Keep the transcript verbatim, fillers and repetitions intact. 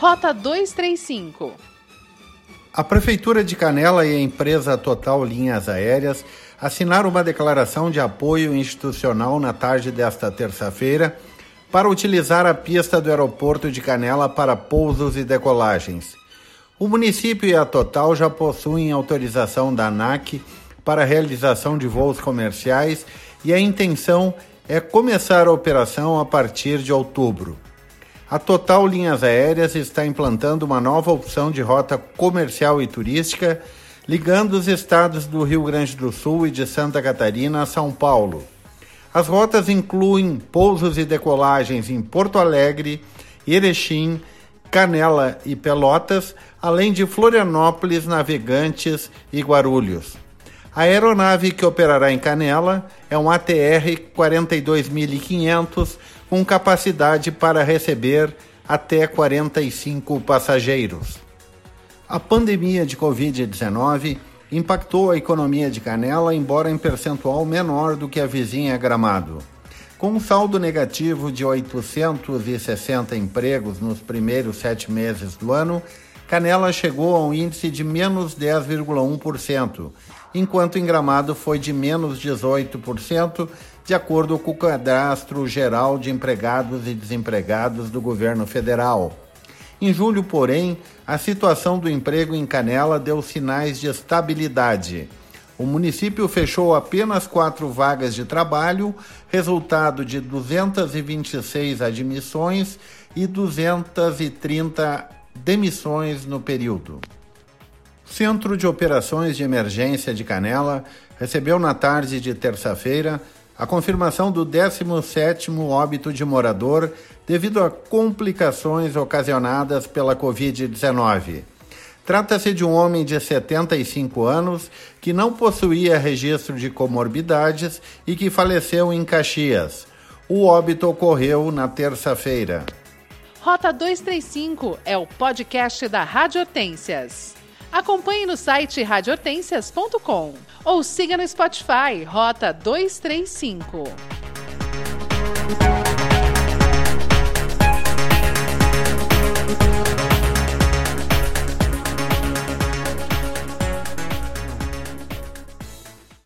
Rota duzentos e trinta e cinco. A Prefeitura de Canela e a empresa Total Linhas Aéreas assinaram uma declaração de apoio institucional na tarde desta terça-feira para utilizar a pista do aeroporto de Canela para pousos e decolagens. O município e a Total já possuem autorização da ANAC para a realização de voos comerciais e a intenção é começar a operação a partir de outubro. A Total Linhas Aéreas está implantando uma nova opção de rota comercial e turística, ligando os estados do Rio Grande do Sul e de Santa Catarina a São Paulo. As rotas incluem pousos e decolagens em Porto Alegre, Erechim, Canela e Pelotas, além de Florianópolis, Navegantes e Guarulhos. A aeronave que operará em Canela é um A T R quatro dois cinco zero zero com capacidade para receber até quarenta e cinco passageiros. A pandemia de covid dezenove impactou a economia de Canela, embora em percentual menor do que a vizinha Gramado. Com um saldo negativo de oitocentos e sessenta empregos nos primeiros sete meses do ano, Canela chegou a um índice de menos dez vírgula um por cento, enquanto em Gramado foi de menos dezoito por cento, de acordo com o Cadastro Geral de Empregados e Desempregados do Governo Federal. Em julho, porém, a situação do emprego em Canela deu sinais de estabilidade. O município fechou apenas quatro vagas de trabalho, resultado de duzentas e vinte e seis admissões e duzentas e trinta demissões no período. O Centro de Operações de Emergência de Canela recebeu na tarde de terça-feira a confirmação do décimo sétimo óbito de morador devido a complicações ocasionadas pela covid dezenove. Trata-se de um homem de setenta e cinco anos que não possuía registro de comorbidades e que faleceu em Caxias. O óbito ocorreu na terça-feira. Rota duzentos e trinta e cinco é o podcast da Rádio Hortências. Acompanhe no site rádio hortências ponto com ou siga no Spotify Rota duzentos e trinta e cinco.